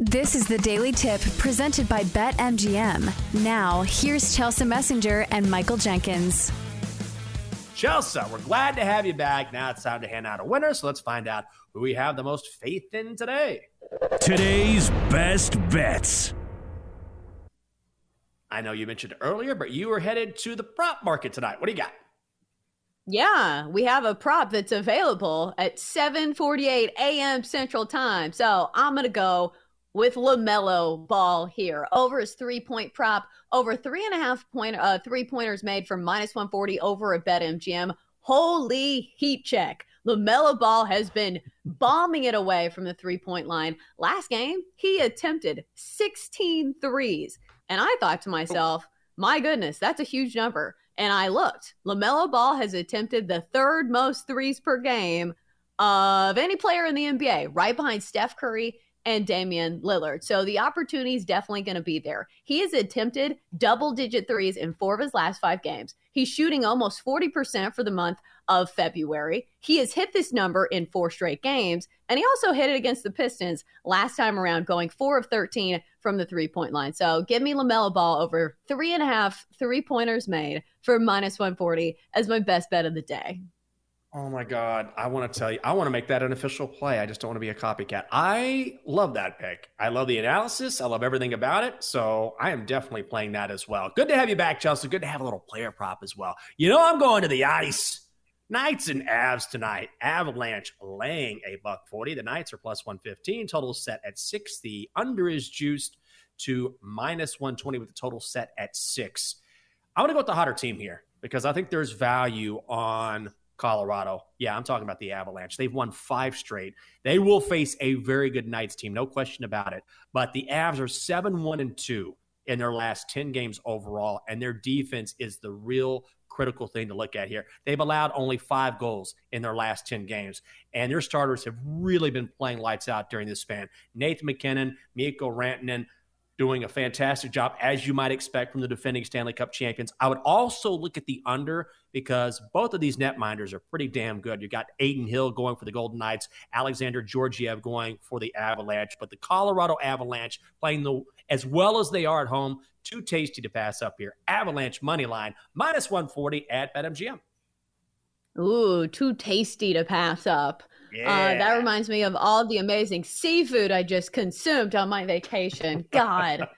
This is the Daily Tip presented by BetMGM. Now, here's Chelsea Messenger and Michael Jenkins. Chelsea, we're glad to have you back. Now it's time to hand out a winner, so let's find out who we have the most faith in today. Today's best bets. I know you mentioned earlier, but you were headed to the prop market tonight. What do you got? Yeah, we have a prop that's available at 7:48 a.m. Central Time. So I'm going to go with LaMelo Ball here. Over his 3-point prop, over 3.5 point three-pointers made for -140 over at BetMGM. Holy heat check. LaMelo Ball has been bombing it away from the three-point line. Last game, he attempted 16 threes. And I thought to myself, my goodness, that's a huge number. And I looked. LaMelo Ball has attempted the third most threes per game of any player in the NBA, right behind Steph Curry and Damian Lillard. So the opportunity is definitely going to be there. He has attempted double-digit threes in 4 of his last 5 games. He's shooting almost 40% for the month of February. He has hit this number in 4 straight games, and he also hit it against the Pistons last time around, going 4 of 13 from the three-point line. So give me LaMelo Ball over 3.5 three-pointers made for -140 as my best bet of the day. Oh my God. I want to tell you, I want to make that an official play. I just don't want to be a copycat. I love that pick. I love the analysis. I love everything about it. So I am definitely playing that as well. Good to have you back, Chelsea. Good to have a little player prop as well. You know, I'm going to the ice. Knights and Avs tonight. Avalanche laying $1.40. The Knights are +115. Total set at 6. The under is juiced to -120 with the total set at 6. I want to go with the hotter team here because I think there's value on Colorado. Yeah, I'm talking about the Avalanche. They've won 5 straight. They will face a very good Knights team, no question about it. But the Avs are 7-1-2 in their last 10 games overall, and their defense is the real critical thing to look at here. They've allowed only 5 goals in their last 10 games, and their starters have really been playing lights out during this span. Nathan McKinnon, Mikko Rantanen, doing a fantastic job, as you might expect from the defending Stanley Cup champions. I would also look at the under because both of these netminders are pretty damn good. You got Aiden Hill going for the Golden Knights, Alexander Georgiev going for the Avalanche, but the Colorado Avalanche playing as well as they are at home, too tasty to pass up here. Avalanche money line, -140 at BetMGM. Ooh, too tasty to pass up. Yeah. That reminds me of all the amazing seafood I just consumed on my vacation. God,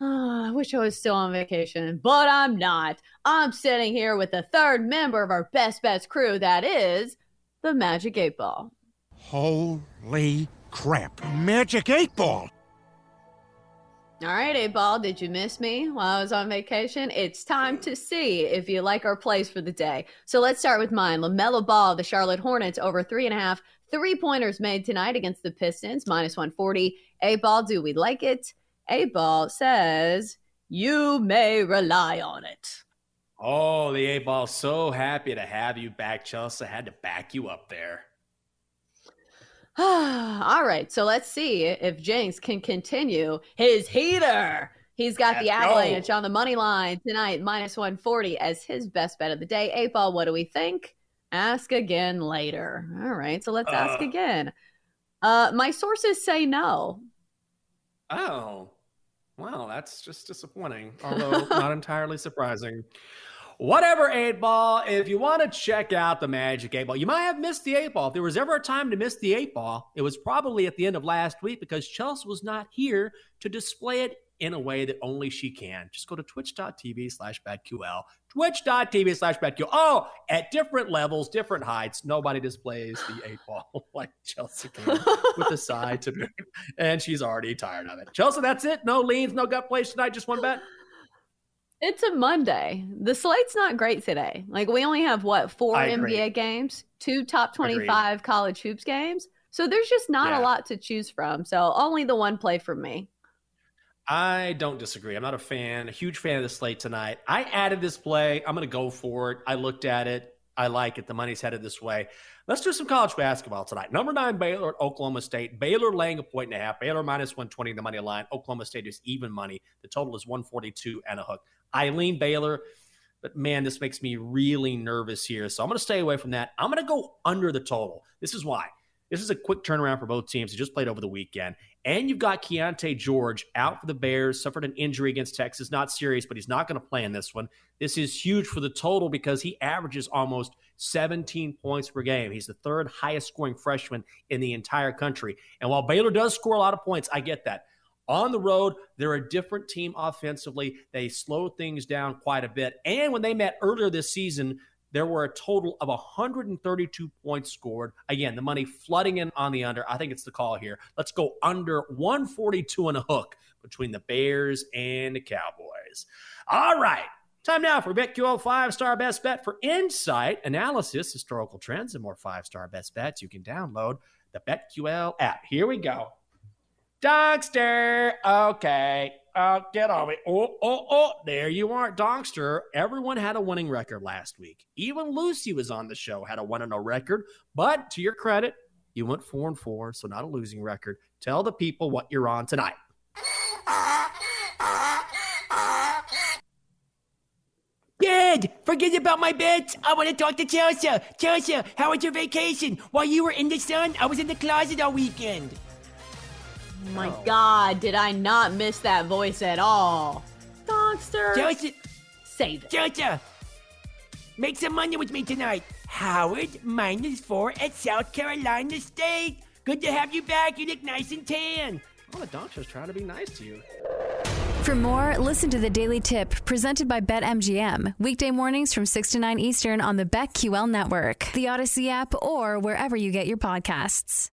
I wish I was still on vacation, but I'm not. I'm sitting here with the third member of our Best Bets crew. That is the Magic 8 Ball. Holy crap. Magic 8 Ball. All right, 8 Ball, did you miss me while I was on vacation? It's time to see if you like our plays for the day. So let's start with mine. LaMelo Ball, the Charlotte Hornets, over 3.5 three-pointers made tonight against the Pistons, -140. 8 Ball, do we like it? 8 Ball says, you may rely on it. Oh, the 8 Ball, so happy to have you back, Chelsea. Had to back you up there. All right, so let's see if Jenks can continue his heater. He's got the Avalanche on the money line tonight, -140 as his best bet of the day. 8 Ball, what do we think? Ask again later. All right, so let's ask again. My sources say no. Oh, well, that's just disappointing, although not entirely surprising. Whatever, 8 Ball, if you want to check out the Magic 8 Ball, you might have missed the 8 Ball. If there was ever a time to miss the 8 Ball, it was probably at the end of last week because Chelsea was not here to display it in a way that only she can. Just go to twitch.tv/BetQL, Twitch.tv/BetQL. Oh, at different levels, different heights, nobody displays the 8 ball like Chelsea can with the side to me. And she's already tired of it. Chelsea, that's it. No leans, no gut plays tonight. Just one bet. It's a Monday. The slate's not great today. Like, we only have, what, 4 NBA games, 2 top 25 college hoops games. So there's just not a lot to choose from. So only the one play for me. I don't disagree. I'm not a huge fan of the slate tonight. I added this play. I'm going to go for it. I looked at it. I like it. The money's headed this way. Let's do some college basketball tonight. Number 9, Baylor at Oklahoma State. Baylor laying 1.5. Baylor -120 in the money line. Oklahoma State is even money. The total is 142 and a hook. I lean Baylor, but man, this makes me really nervous here. So I'm going to stay away from that. I'm going to go under the total. This is why. This is a quick turnaround for both teams. They just played over the weekend. And you've got Keontae George out for the Bears, suffered an injury against Texas. Not serious, but he's not going to play in this one. This is huge for the total because he averages almost 17 points per game. He's the third highest scoring freshman in the entire country. And while Baylor does score a lot of points, I get that. On the road, they're a different team offensively. They slow things down quite a bit. And when they met earlier this season, there were a total of 132 points scored. Again, the money flooding in on the under. I think it's the call here. Let's go under 142 and a hook between the Bears and the Cowboys. All right. Time now for BetQL 5-Star Best Bet. For insight, analysis, historical trends, and more 5-Star Best Bets, you can download the BetQL app. Here we go. Donkster. Okay. Get on me. Oh, there you are, Donkster. Everyone had a winning record last week. Even Lucy was on the show, had a 1-0 record. But to your credit, you went 4-4, so not a losing record. Tell the people what you're on tonight. Dad, forget about my bets. I want to talk to Chelsea. Chelsea, how was your vacation? While you were in the sun, I was in the closet all weekend. My God, did I not miss that voice at all? Donkster! Joseph! Save it. Joseph! Make some money with me tonight. Howard, -4 at South Carolina State. Good to have you back. You look nice and tan. Oh, the Donkster's trying to be nice to you. For more, listen to The Daily Tip, presented by BetMGM. Weekday mornings from 6 to 9 Eastern on the BetQL Network, the Odyssey app, or wherever you get your podcasts.